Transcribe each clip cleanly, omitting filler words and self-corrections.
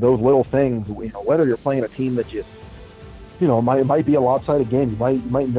Those little things, you know, whether you're playing a team that just, you know, might be a lopsided game, you might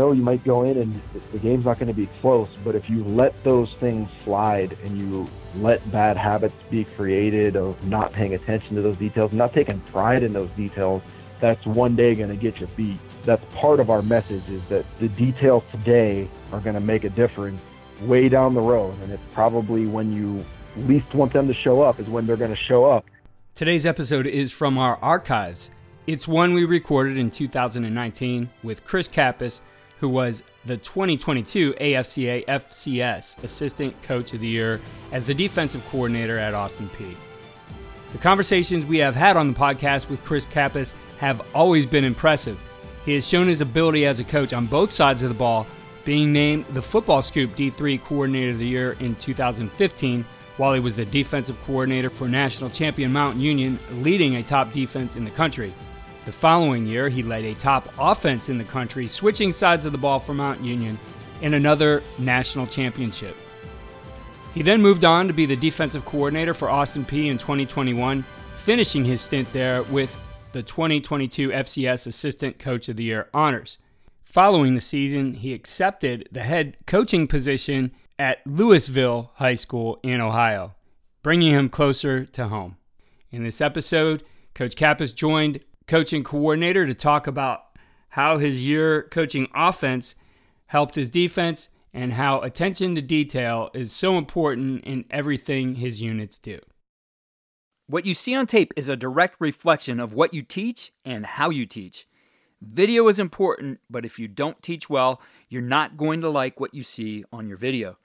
go in and the game's not going to be close, but if you let those things slide and you let bad habits be created of not paying attention to those details, not taking pride in those details, that's one day going to get you beat. That's part of our message, is that the details today are going to make a difference way down the road, and it's probably when you least want them to show up is when they're going to show up. Today's episode is from our archives. It's one we recorded in 2019 with Chris Kappas, who was the 2022 AFCA FCS Assistant Coach of the Year as the defensive coordinator at Austin Peay. The conversations we have had on the podcast with Chris Kappas have always been impressive. He has shown his ability as a coach on both sides of the ball, being named the Football Scoop D3 Coordinator of the Year in 2015, while he was the defensive coordinator for national champion Mount Union, leading a top defense in the country. The following year, he led a top offense in the country, switching sides of the ball for Mount Union in another national championship. He then moved on to be the defensive coordinator for Austin Peay in 2021, finishing his stint there with the 2022 FCS Assistant Coach of the Year honors. Following the season, he accepted the head coaching position at Louisville High School in Ohio, bringing him closer to home. In this episode, Coach Kappas joined coaching coordinator to talk about how his year coaching offense helped his defense and how attention to detail is so important in everything his units do. What you see on tape is a direct reflection of what you teach and how you teach. Video is important, but if you don't teach well, you're not going to like what you see on your video.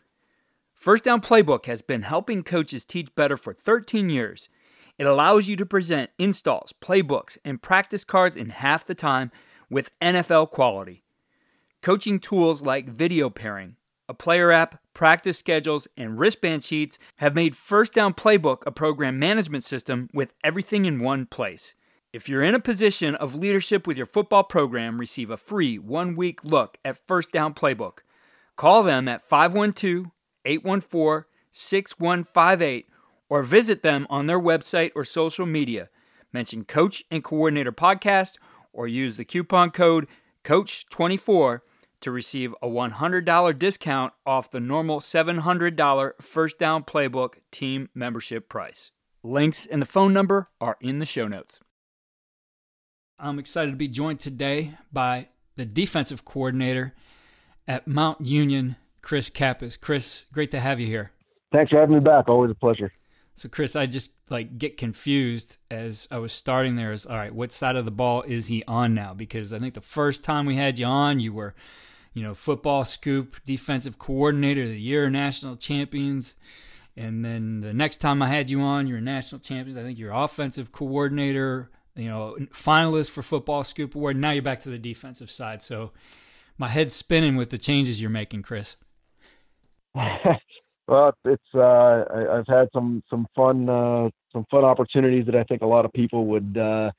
First Down Playbook has been helping coaches teach better for 13 years. It allows you to present installs, playbooks, and practice cards in half the time with NFL quality. Coaching tools like video pairing, a player app, practice schedules, and wristband sheets have made First Down Playbook a program management system with everything in one place. If you're in a position of leadership with your football program, receive a free one-week look at First Down Playbook. Call them at 512-814-6158 or visit them on their website or social media. Mention Coach and Coordinator Podcast or use the coupon code COACH24 to receive a $100 discount off the normal $700 First Down Playbook team membership price. Links and the phone number are in the show notes. I'm excited to be joined today by the defensive coordinator at Mount Union, Chris Kappas. Chris, great to have you here. Thanks for having me back. Always a pleasure. So, Chris, I just get confused as I was starting there. All right, what side of the ball is he on now? Because I think the first time we had you on, you were, Football Scoop, Defensive Coordinator of the Year, National Champions. And then the next time I had you on, you were National Champions. I think you're Offensive Coordinator, finalist for Football Scoop Award. Now you're back to the defensive side. So my head's spinning with the changes you're making, Chris. Well, it's I've had some fun opportunities that I think a lot of people would pay a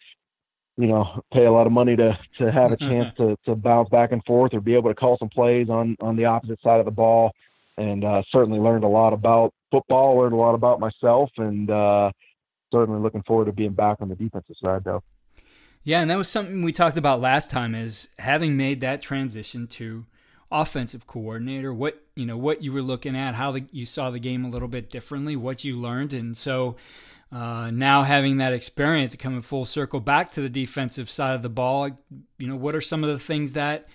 lot of money to have a chance to bounce back and forth or be able to call some plays on the opposite side of the ball, and certainly learned a lot about football, learned a lot about myself, and certainly looking forward to being back on the defensive side, though. Yeah, and that was something we talked about last time, is having made that transition to offensive coordinator, what you were looking at, how you saw the game a little bit differently, what you learned. And so now having that experience coming full circle back to the defensive side of the ball, what are some of the things that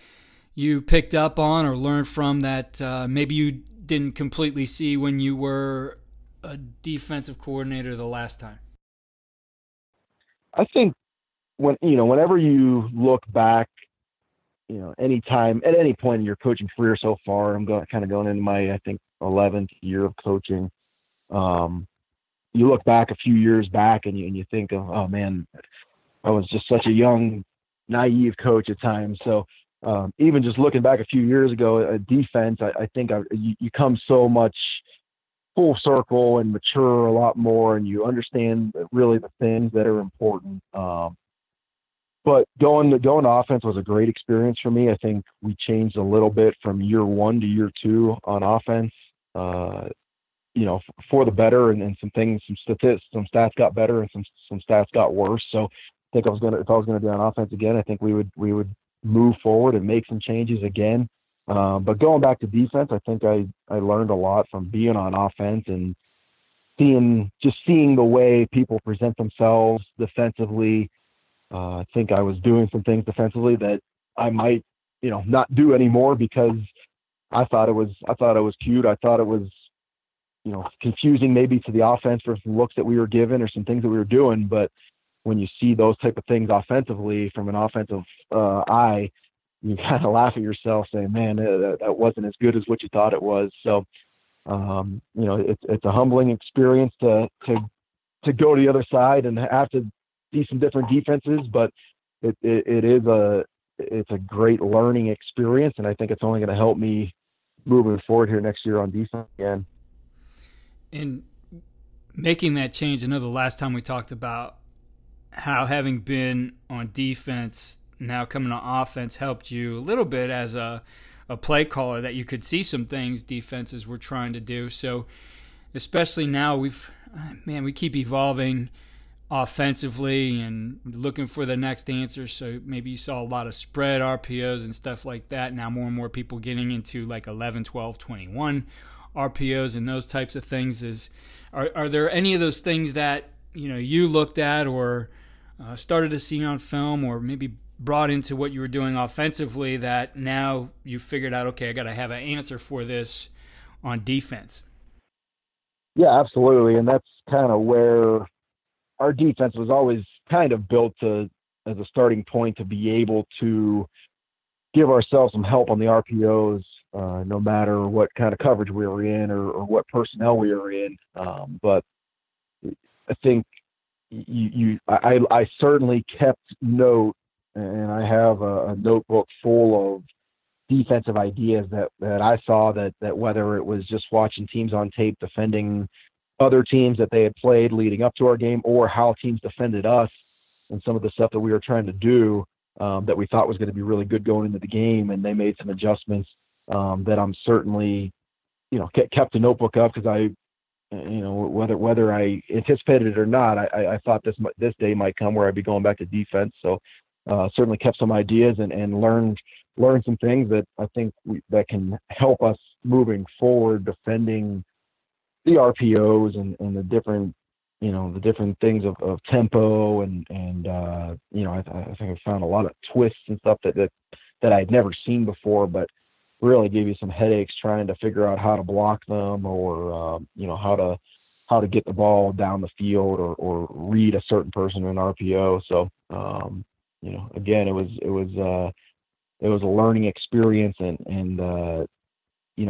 you picked up on or learned from that maybe you didn't completely see when you were a defensive coordinator the last time? I think whenever you look back, anytime at any point in your coaching career so far, I'm kind of going into my, I think, 11th year of coaching. You look back a few years back and you think of, oh man, I was just such a young, naive coach at times. So even just looking back a few years ago at defense, I think you come so much full circle and mature a lot more, and you understand really the things that are important. But going to offense was a great experience for me. I think we changed a little bit from year one to year two on offense, for the better. And some things, some stats got better, and some stats got worse. So I think if I was going to be on offense again, I think we would move forward and make some changes again. But going back to defense, I think I learned a lot from being on offense and seeing the way people present themselves defensively. I think I was doing some things defensively that I might, not do anymore because I thought it was cute. I thought it was, confusing maybe to the offense for some looks that we were given or some things that we were doing. But when you see those type of things offensively from an offensive eye, you kind of laugh at yourself, saying, "Man, that wasn't as good as what you thought it was." So, it's a humbling experience to go to the other side and have to see some different defenses, but it's a great learning experience, and I think it's only going to help me moving forward here next year on defense again. And making that change, I know the last time we talked about how having been on defense, now coming to offense, helped you a little bit as a play caller, that you could see some things defenses were trying to do. So especially now we keep evolving offensively and looking for the next answer. So maybe you saw a lot of spread RPOs and stuff like that. Now more and more people getting into like 11, 12, 21 RPOs and those types of things. Are there any of those things that, you looked at or started to see on film or maybe brought into what you were doing offensively that now you figured out, okay, I got to have an answer for this on defense? Yeah, absolutely. And that's kind of where our defense was always kind of built as a starting point to be able to give ourselves some help on the RPOs, no matter what kind of coverage we were in or what personnel we were in. But I think I certainly kept note, and I have a notebook full of defensive ideas that I saw that whether it was just watching teams on tape defending other teams that they had played leading up to our game, or how teams defended us and some of the stuff that we were trying to do that we thought was going to be really good going into the game. And they made some adjustments that I'm certainly, kept a notebook of, because I, whether I anticipated it or not, I thought this day might come where I'd be going back to defense. So certainly kept some ideas and learned some things that I think that can help us moving forward, defending the RPOs and the different, the different things of tempo and I think I found a lot of twists and stuff that I'd never seen before, but really gave you some headaches trying to figure out how to block them or, how to get the ball down the field or read a certain person in an RPO. So, again, it was a learning experience and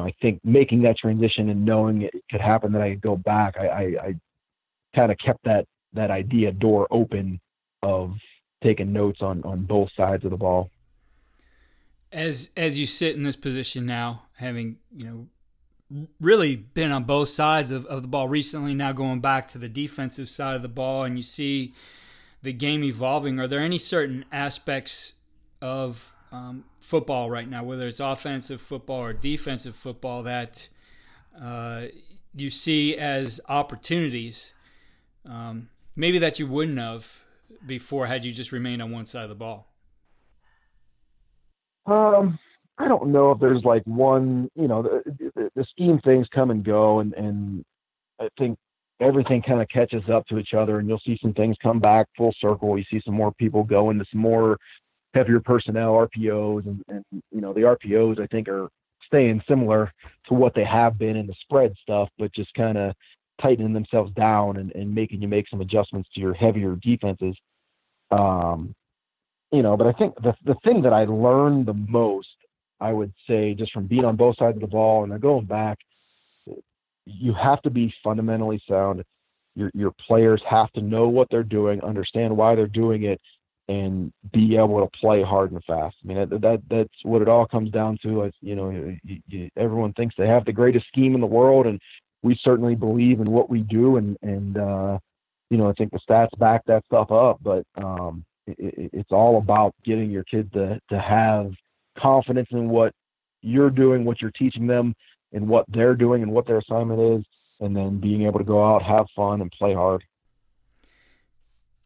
I think making that transition and knowing it could happen that I could go back, I kind of kept that idea door open of taking notes on both sides of the ball. As you sit in this position now, having, really been on both sides of the ball recently, now going back to the defensive side of the ball, and you see the game evolving, are there any certain aspects of football right now, whether it's offensive football or defensive football, that you see as opportunities maybe that you wouldn't have before had you just remained on one side of the ball? I don't know if there's like one, you know, the scheme things come and go, and I think everything kind of catches up to each other, and you'll see some things come back full circle. You see some more people go into some more heavier personnel, RPOs, and you know, the RPOs I think are staying similar to what they have been in the spread stuff, but just kind of tightening themselves down and making you make some adjustments to your heavier defenses. You know, but I think the thing that I learned the most, I would say, just from being on both sides of the ball and going back, you have to be fundamentally sound. Your players have to know what they're doing, understand why they're doing it, and be able to play hard and fast. I mean, that's what it all comes down to. It's, you know, everyone thinks they have the greatest scheme in the world, and we certainly believe in what we do. And you know, I think the stats back that stuff up, but it's all about getting your kids to have confidence in what you're doing, what you're teaching them, and what they're doing and what their assignment is, and then being able to go out, have fun, and play hard.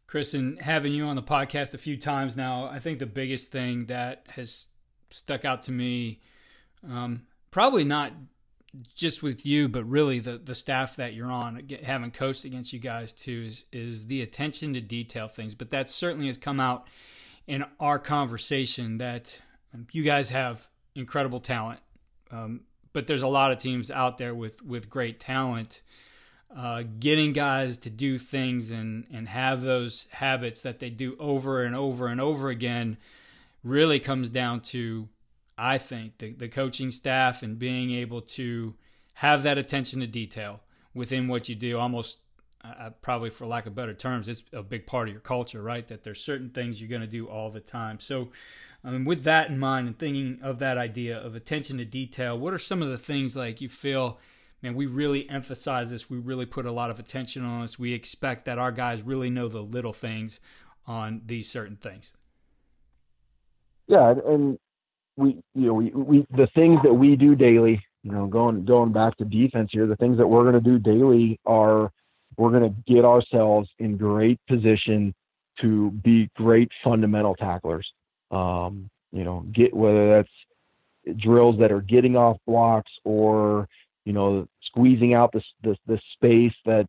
Chris, and having you on the podcast a few times now, I think the biggest thing that has stuck out to me, probably not just with you, but really the staff that you're on, having coached against you guys too, is the attention to detail things. But that certainly has come out in our conversation that you guys have incredible talent, but there's a lot of teams out there with great talent. Getting guys to do things and have those habits that they do over and over and over again really comes down to, I think, the coaching staff and being able to have that attention to detail within what you do. Almost, probably for lack of better terms, it's a big part of your culture, right? That there's certain things you're going to do all the time. So, with that in mind and thinking of that idea of attention to detail, what are some of the things like you feel, man, we really emphasize this. We really put a lot of attention on this. We expect that our guys really know the little things on these certain things. Yeah, and we the things that we do daily, you know, going back to defense here, the things that we're going to do daily are we're going to get ourselves in great position to be great fundamental tacklers. You know, whether that's drills that are getting off blocks or, you know, squeezing out the space that,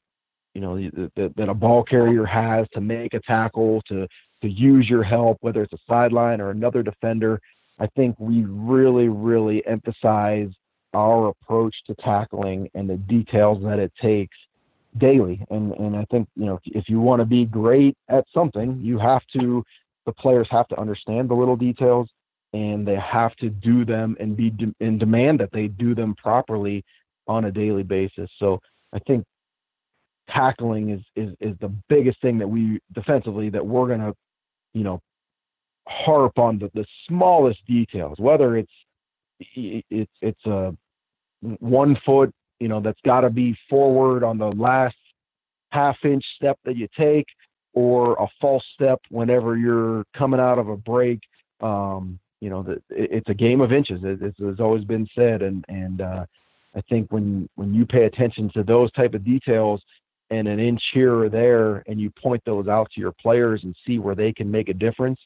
you know, that a ball carrier has to make a tackle, to use your help, whether it's a sideline or another defender. I think we really, really emphasize our approach to tackling and the details that it takes daily. And I think, you know, if you want to be great at something, the players have to understand the little details, and they have to do them and be in demand that they do them properly on a daily basis. So I think tackling is the biggest thing that we defensively, that we're going to, you know, harp on the smallest details, whether it's a 1 foot, you know, that's got to be forward on the last half-inch step that you take, or a false step whenever you're coming out of a break. You know, it's a game of inches. It's always been said, and I think when you pay attention to those type of details, and an inch here or there, and you point those out to your players and see where they can make a difference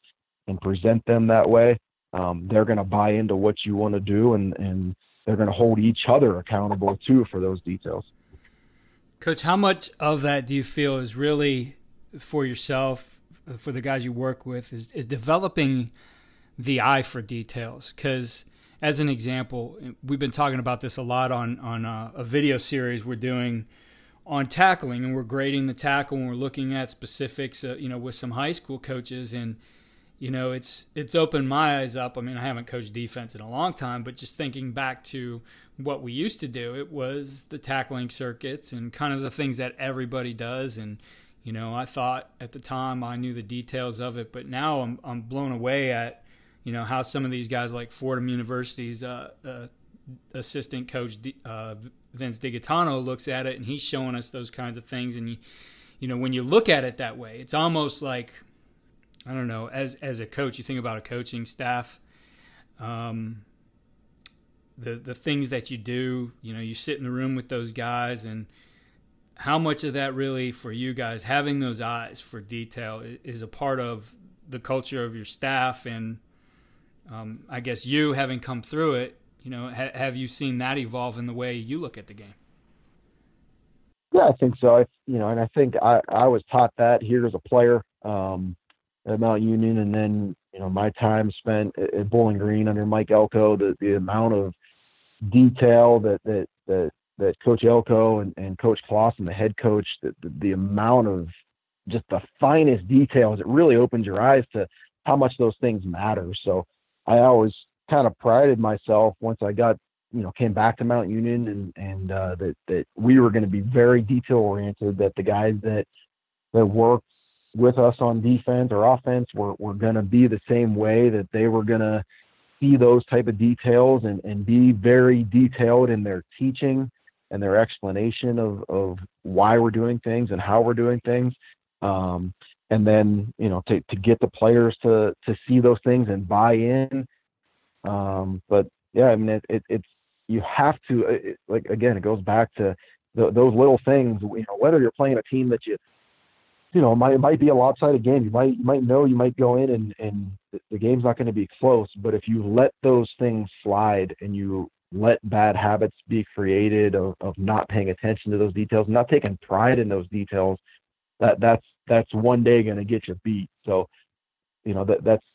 and present them that way, they're going to buy into what you want to do, and they're going to hold each other accountable too for those details. Coach, how much of that do you feel is really for yourself, for the guys you work with, is developing the eye for details? Because as an example, we've been talking about this a lot on a video series we're doing on tackling, and we're grading the tackle, and we're looking at specifics, you know, with some high school coaches, and, you know, it's opened my eyes up. I mean, I haven't coached defense in a long time, but just thinking back to what we used to do, it was the tackling circuits and kind of the things that everybody does. And, you know, I thought at the time I knew the details of it, but now I'm blown away at, you know, how some of these guys like Fordham University's assistant coach Vince Digitano looks at it, and he's showing us those kinds of things. And, you know, when you look at it that way, it's almost like, I don't know, as a coach, you think about a coaching staff, the things that you do, you know, you sit in the room with those guys, and how much of that really for you guys, having those eyes for detail, is a part of the culture of your staff? And I guess you, having come through it, you know, have you seen that evolve in the way you look at the game? Yeah, I think so. I was taught that here as a player at Mount Union, and then, you know, my time spent at Bowling Green under Mike Elko, the amount of detail that Coach Elko and Coach Clausen, the head coach, the amount of just the finest details, it really opens your eyes to how much those things matter. So I always kind of prided myself once I came back to Mount Union and that we were going to be very detail oriented, that the guys that worked with us on defense or offense were going to be the same way, that they were going to see those type of details and be very detailed in their teaching and their explanation of why we're doing things and how we're doing things. And then, you know, to get the players to see those things and buy in. But yeah, I mean, it's, you have to, it goes back to those little things, you know, whether you're playing a team that might be a lopsided game. You might go in and the game's not going to be close, but if you let those things slide and you let bad habits be created of not paying attention to those details, not taking pride in those details, that's one day going to get you beat. So, you know,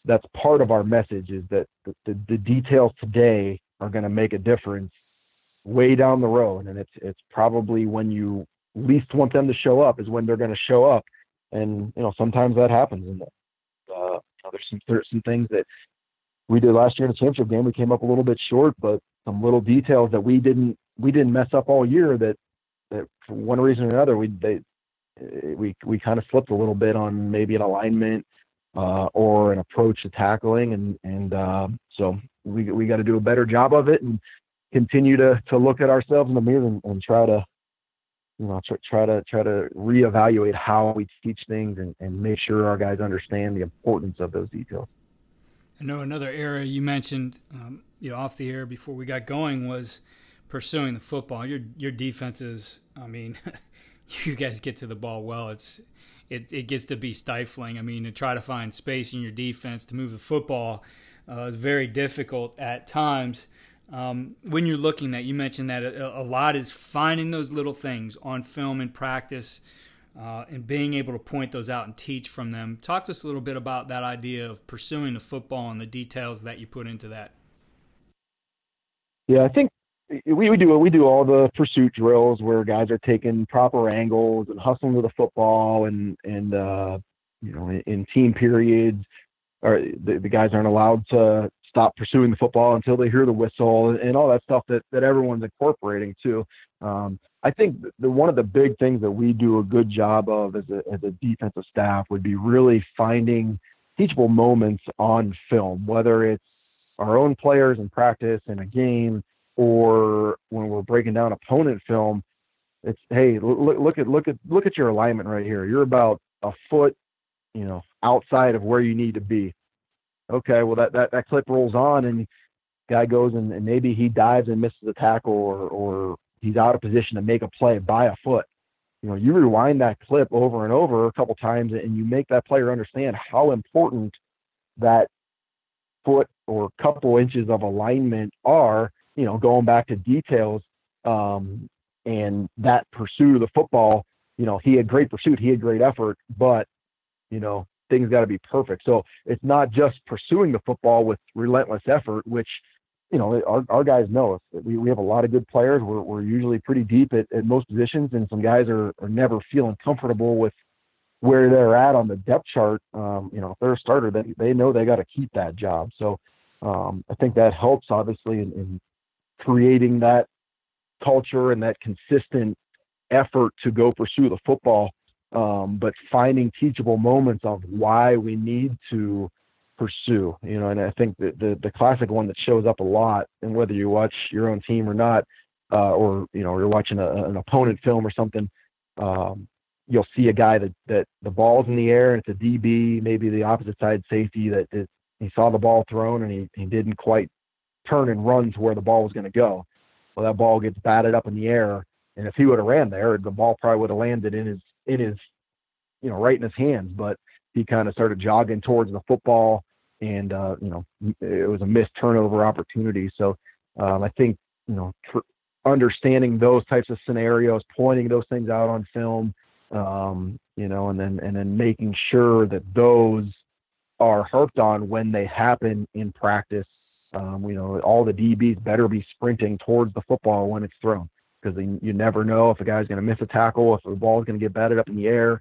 that's part of our message, is that the details today are going to make a difference way down the road. And it's probably when you least want them to show up is when they're going to show up. And, you know, sometimes that happens. And there's some things that we did last year in the championship game. We came up a little bit short, but some little details that we didn't mess up all year that for one reason or another, we kind of slipped a little bit on maybe an alignment or an approach to tackling. So we got to do a better job of it and continue to look at ourselves in the mirror and try to reevaluate how we teach things and make sure our guys understand the importance of those details. I know another area you mentioned, off the air before we got going, was pursuing the football. Your defenses, I mean, you guys get to the ball well. It gets to be stifling. I mean, to try to find space in your defense to move the football is very difficult at times. When you're looking at, you mentioned that a lot is finding those little things on film and practice and being able to point those out and teach from them. Talk to us a little bit about that idea of pursuing the football and the details that you put into that. Yeah, I think we do all the pursuit drills where guys are taking proper angles and hustling to the football and in team periods, or the guys aren't allowed to stop pursuing the football until they hear the whistle and all that stuff that everyone's incorporating too. I think one of the big things that we do a good job of as a defensive staff would be really finding teachable moments on film, whether it's our own players in practice in a game or when we're breaking down opponent film. It's, hey, look at your alignment right here. You're about a foot, you know, outside of where you need to be. Okay, well, that clip rolls on and guy goes and maybe he dives and misses a tackle or he's out of position to make a play by a foot. You know, you rewind that clip over and over a couple times and you make that player understand how important that foot or couple inches of alignment are, you know, going back to details and that pursuit of the football. You know, he had great pursuit, he had great effort, but, you know, things got to be perfect. So it's not just pursuing the football with relentless effort, which, you know, our guys know. We have a lot of good players. We're usually pretty deep at most positions, and some guys are never feeling comfortable with where they're at on the depth chart. You know, if they're a starter, they know they got to keep that job. So I think that helps, obviously, in creating that culture and that consistent effort to go pursue the football. But finding teachable moments of why we need to pursue, you know, and I think the classic one that shows up a lot, and whether you watch your own team or not, or, you know, you're watching an opponent film or something, you'll see a guy that the ball's in the air and it's a DB, maybe the opposite side safety, that he saw the ball thrown and he didn't quite turn and run to where the ball was going to go. Well, that ball gets batted up in the air And if he would have ran there, the ball probably would have landed in his, you know, right in his hands. But he kind of started jogging towards the football, and it was a missed turnover opportunity. So I think, understanding those types of scenarios, pointing those things out on film, and then making sure that those are harped on when they happen in practice. All the DBs better be sprinting towards the football when it's thrown, because you never know if a guy's going to miss a tackle, if the ball is going to get batted up in the air.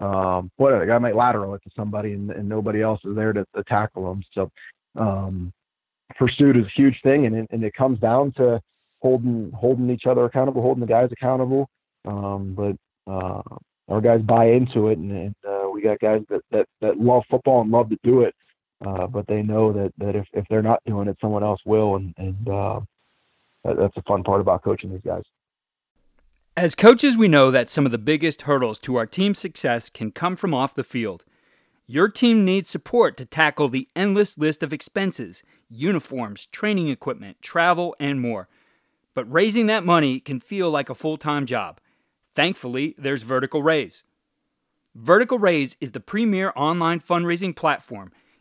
Whatever, a guy might lateral it to somebody and nobody else is there to tackle them. So pursuit is a huge thing, and it comes down to holding each other accountable, holding the guys accountable. But our guys buy into it, and we got guys that love football and love to do it. But they know that if they're not doing it, someone else will. And that's the fun part about coaching these guys. As coaches, we know that some of the biggest hurdles to our team's success can come from off the field. Your team needs support to tackle the endless list of expenses, uniforms, training equipment, travel, and more. But raising that money can feel like a full-time job. Thankfully, there's Vertical Raise. Vertical Raise is the premier online fundraising platform,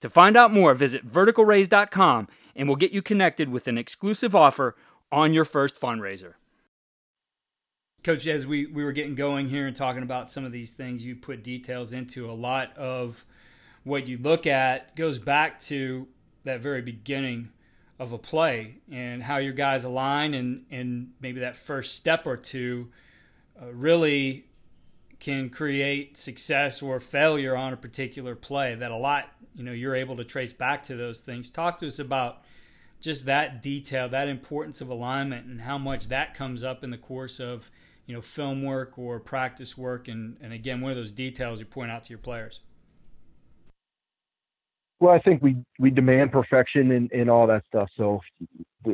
To find out more, visit verticalraise.com, and we'll get you connected with an exclusive offer on your first fundraiser. Coach, as we were getting going here and talking about some of these things, you put details into a lot of what you look at goes back to that very beginning of a play and how your guys align, and maybe that first step or two really can create success or failure on a particular play. That a lot, you're able to trace back to those things. Talk to us about just that detail, that importance of alignment, and how much that comes up in the course of, film work or practice work. And again, one of those details you point out to your players. Well, I think we demand perfection in all that stuff. So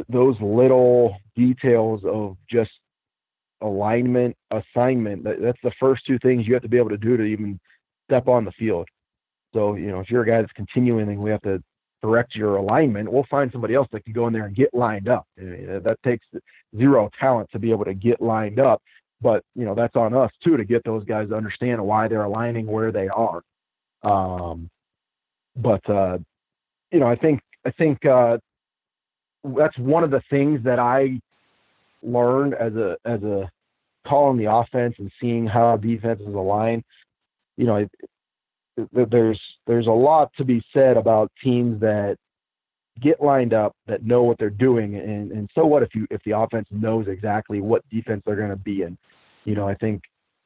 those little details of just alignment, assignment, that's the first two things you have to be able to do to even step on the field. So, if you're a guy that's continuing, we have to direct your alignment. We'll find somebody else that can go in there and get lined up. That takes zero talent to be able to get lined up. But, that's on us, too, to get those guys to understand why they're aligning where they are. I think that's one of the things that I learned as a calling the offense and seeing how defenses align. There's a lot to be said about teams that get lined up, that know what they're doing, and so what if the offense knows exactly what defense they're going to be in. I think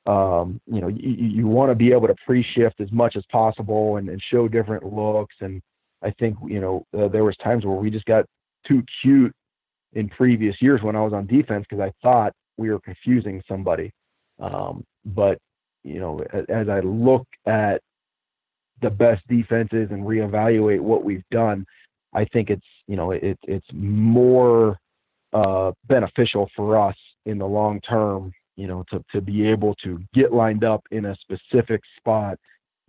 you want to be able to pre-shift as much as possible and show different looks. And I think there was times where we just got too cute in previous years when I was on defense because I thought we were confusing somebody. As I look at the best defenses and reevaluate what we've done, I think it's more beneficial for us in the long term, to be able to get lined up in a specific spot,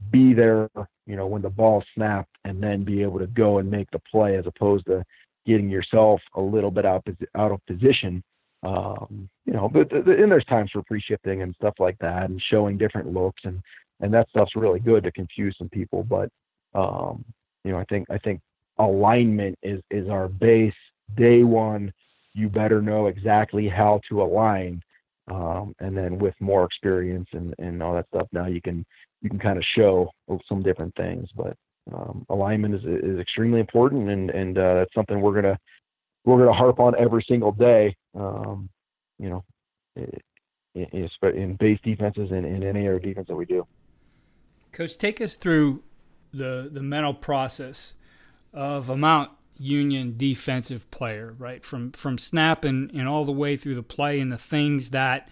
be there, when the ball snapped, and then be able to go and make the play, as opposed to getting yourself a little bit out of position. But there's times for pre-shifting and stuff like that, and showing different looks, and that stuff's really good to confuse some people. But I think alignment is our base. Day one, you better know exactly how to align, and then with more experience and all that stuff, now you can kind of show some different things. But alignment is extremely important, and that's something we're gonna harp on every single day. In base defenses and in any other defense that we do. Coach, take us through the mental process of a Mount Union defensive player, right? From snap and all the way through the play, and the things that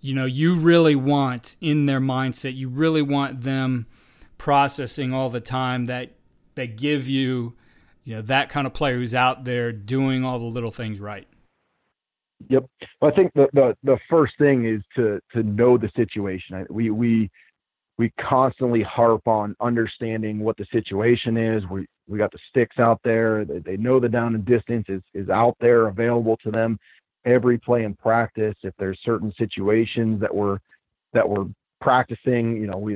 you really want in their mindset. You really want them processing all the time that give you, you know, that kind of player who's out there doing all the little things right? Yep. Well, I think the first thing is to know the situation. We constantly harp on understanding what the situation is. We got the sticks out there. They know the down and distance is out there available to them every play in practice. If there's certain situations that we're practicing, you know,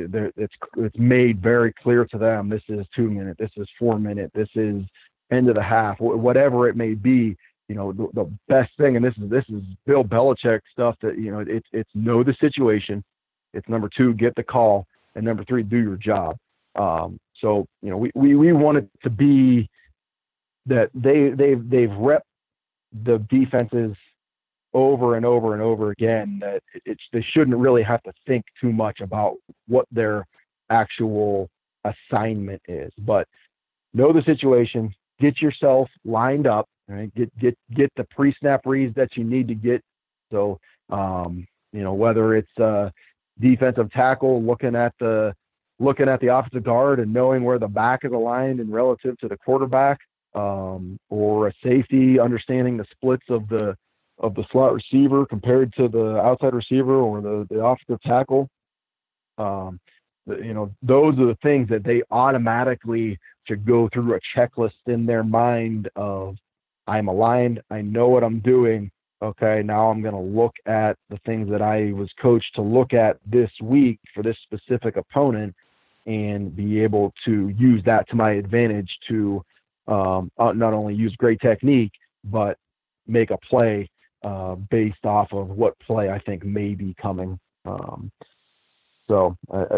it's made very clear to them. This is 2 minute. This is 4 minute. This is end of the half. Whatever it may be, you know, the best thing. And this is Bill Belichick stuff that, you know, it's know the situation. It's number two, get the call. And number three, do your job. So, you know, we want it to be that they've repped the defenses over and over and over again, that they shouldn't really have to think too much about what their actual assignment is. But know the situation, get yourself lined up, right? Get the pre-snap reads that you need to get. So, you know, whether it's defensive tackle looking at the offensive guard and knowing where the back is aligned and relative to the quarterback, or a safety understanding the splits of the slot receiver compared to the outside receiver or the offensive tackle. You know, those are the things that they automatically should go through a checklist in their mind of, I'm aligned, I know what I'm doing. Okay, now I'm going to look at the things that I was coached to look at this week for this specific opponent and be able to use that to my advantage to not only use great technique, but make a play based off of what play I think may be coming. You know,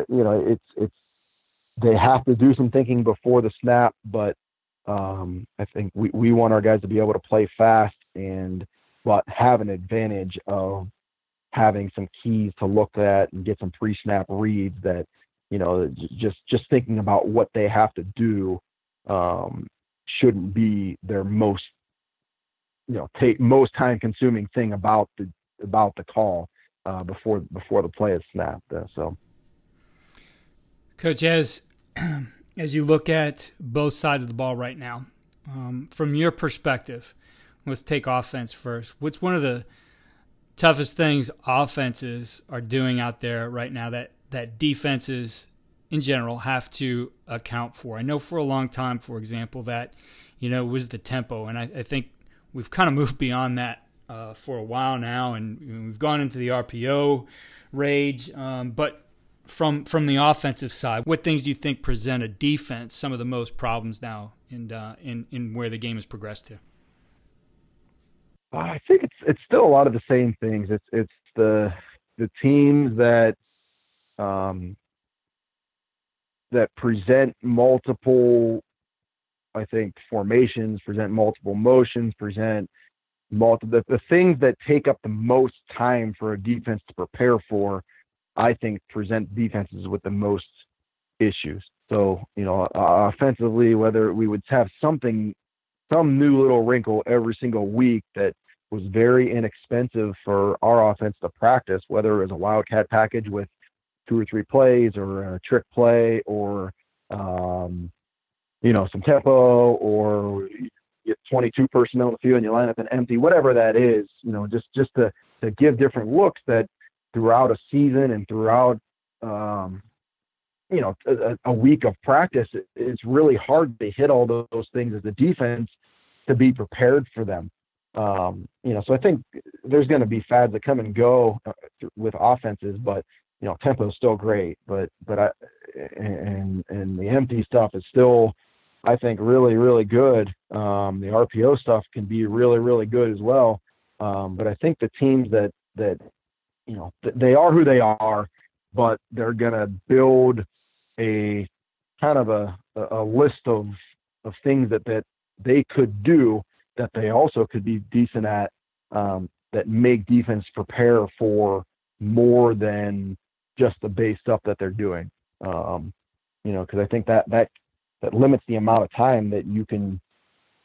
it's they have to do some thinking before the snap, but I think we want our guys to be able to play fast but have an advantage of having some keys to look at and get some pre-snap reads that, you know, just thinking about what they have to do shouldn't be their most, you know, most time-consuming thing about the call before the play is snapped. So, Coach, as you look at both sides of the ball right now, from your perspective. Let's take offense first. What's one of the toughest things offenses are doing out there right now that defenses in general have to account for? I know for a long time, for example, that, you know, was the tempo. And I think we've kind of moved beyond that for a while now. And we've gone into the RPO rage. But from the offensive side, what things do you think present a defense some of the most problems now in where the game has progressed to? I think it's still a lot of the same things. It's the teams that present multiple, I think, formations, present multiple motions, present multiple the things that take up the most time for a defense to prepare for. I think present defenses with the most issues. So, you know, offensively, whether we would have some new little wrinkle every single week that was very inexpensive for our offense to practice, whether it was a wildcat package with 2 or 3 plays or a trick play or, you know, some tempo, or you get 22 personnel in the field and you line up an empty, whatever that is, you know, just to give different looks that throughout a season and throughout, you know, a week of practice, it's really hard to hit all those things as a defense to be prepared for them. You know, so I think there's going to be fads that come and go with offenses, but, you know, tempo is still great, but the empty stuff is still, I think, really, really good. The RPO stuff can be really, really good as well. But I think the teams that, you know, they are who they are, but they're going to build a kind of a list of things that they could do that they also could be decent at, that make defense prepare for more than just the base stuff that they're doing. You know, because I think that limits the amount of time that you can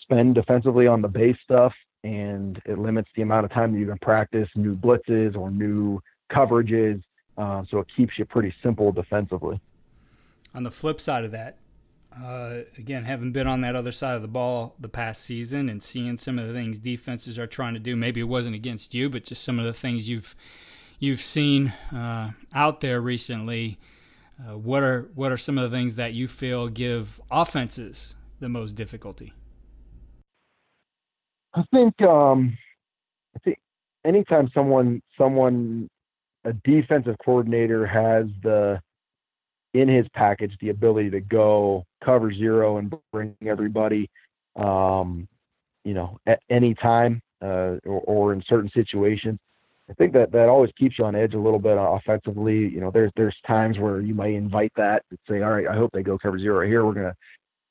spend defensively on the base stuff, and it limits the amount of time that you can practice new blitzes or new coverages. So it keeps you pretty simple defensively. On the flip side of that, again, having been on that other side of the ball the past season and seeing some of the things defenses are trying to do, maybe it wasn't against you, but just some of the things you've seen out there recently, what are some of the things that you feel give offenses the most difficulty? I think anytime someone a defensive coordinator has in his package the ability to go cover zero and bring everybody, at any time or in certain situations, I think that always keeps you on edge a little bit offensively. There's times where you might invite that and say, all right, I hope they go cover zero here. We're going to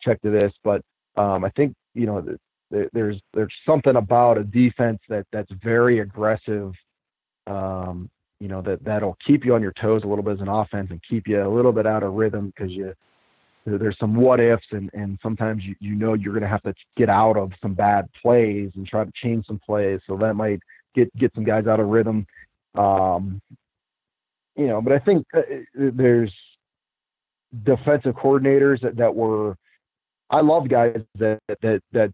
check to this. But I think, there's something about a defense that's very aggressive, that'll keep you on your toes a little bit as an offense and keep you a little bit out of rhythm because there's some what ifs and sometimes you're going to have to get out of some bad plays and try to change some plays. So that might get some guys out of rhythm. But I think there's defensive coordinators I love guys that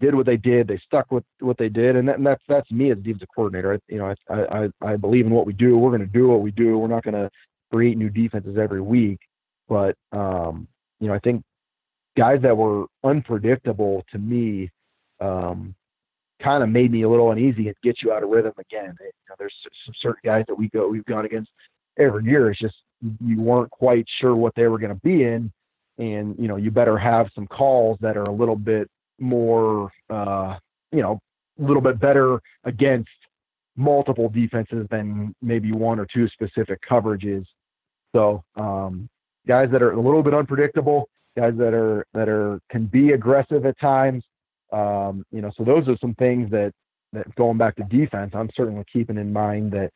did what they did. They stuck with what they did, and that's me as a defensive coordinator. I believe in what we do. We're going to do what we do. We're not going to create new defenses every week, but I think guys that were unpredictable to me kind of made me a little uneasy and get you out of rhythm again. There's some certain guys that we've gone against every year. It's just you weren't quite sure what they were going to be in. And, you better have some calls that are a little bit more, a little bit better against multiple defenses than maybe one or two specific coverages. So guys that are a little bit unpredictable, guys that can be aggressive at times. So those are some things that going back to defense, I'm certainly keeping in mind that,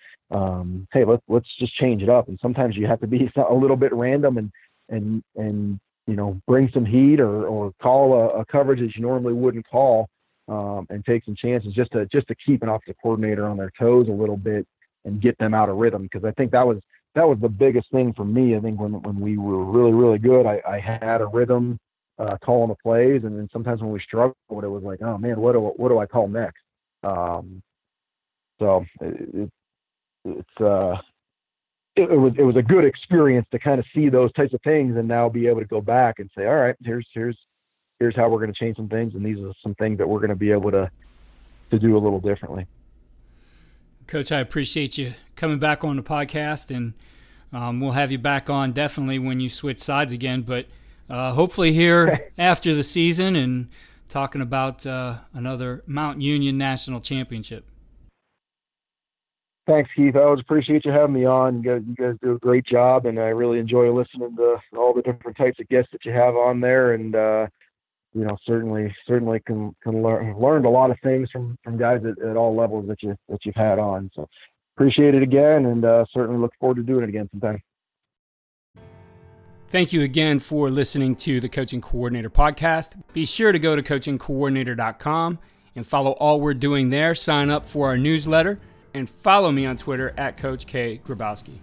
hey, let's just change it up. And sometimes you have to be a little bit random and bring some heat or call a coverage that you normally wouldn't call, and take some chances just to keep an offensive coordinator on their toes a little bit and get them out of rhythm. Because I think that was the biggest thing for me. I think when we were really, really good, I had a rhythm calling the plays, and then sometimes when we struggled, it was like, oh man, what do I call next? So it was a good experience to kind of see those types of things and now be able to go back and say, all right, here's how we're going to change some things. And these are some things that we're going to be able to do a little differently. Coach, I appreciate you coming back on the podcast, and we'll have you back on definitely when you switch sides again, but hopefully here after the season and talking about another Mount Union National Championship. Thanks, Keith. I always appreciate you having me on. You guys do a great job, and I really enjoy listening to all the different types of guests that you have on there. And certainly can learned a lot of things from guys at all levels that you've had on. So appreciate it again, and certainly look forward to doing it again sometime. Thank you again for listening to the Coaching Coordinator Podcast. Be sure to go to coachingcoordinator.com and follow all we're doing there. Sign up for our newsletter. And follow me on Twitter at Coach K. Grabowski.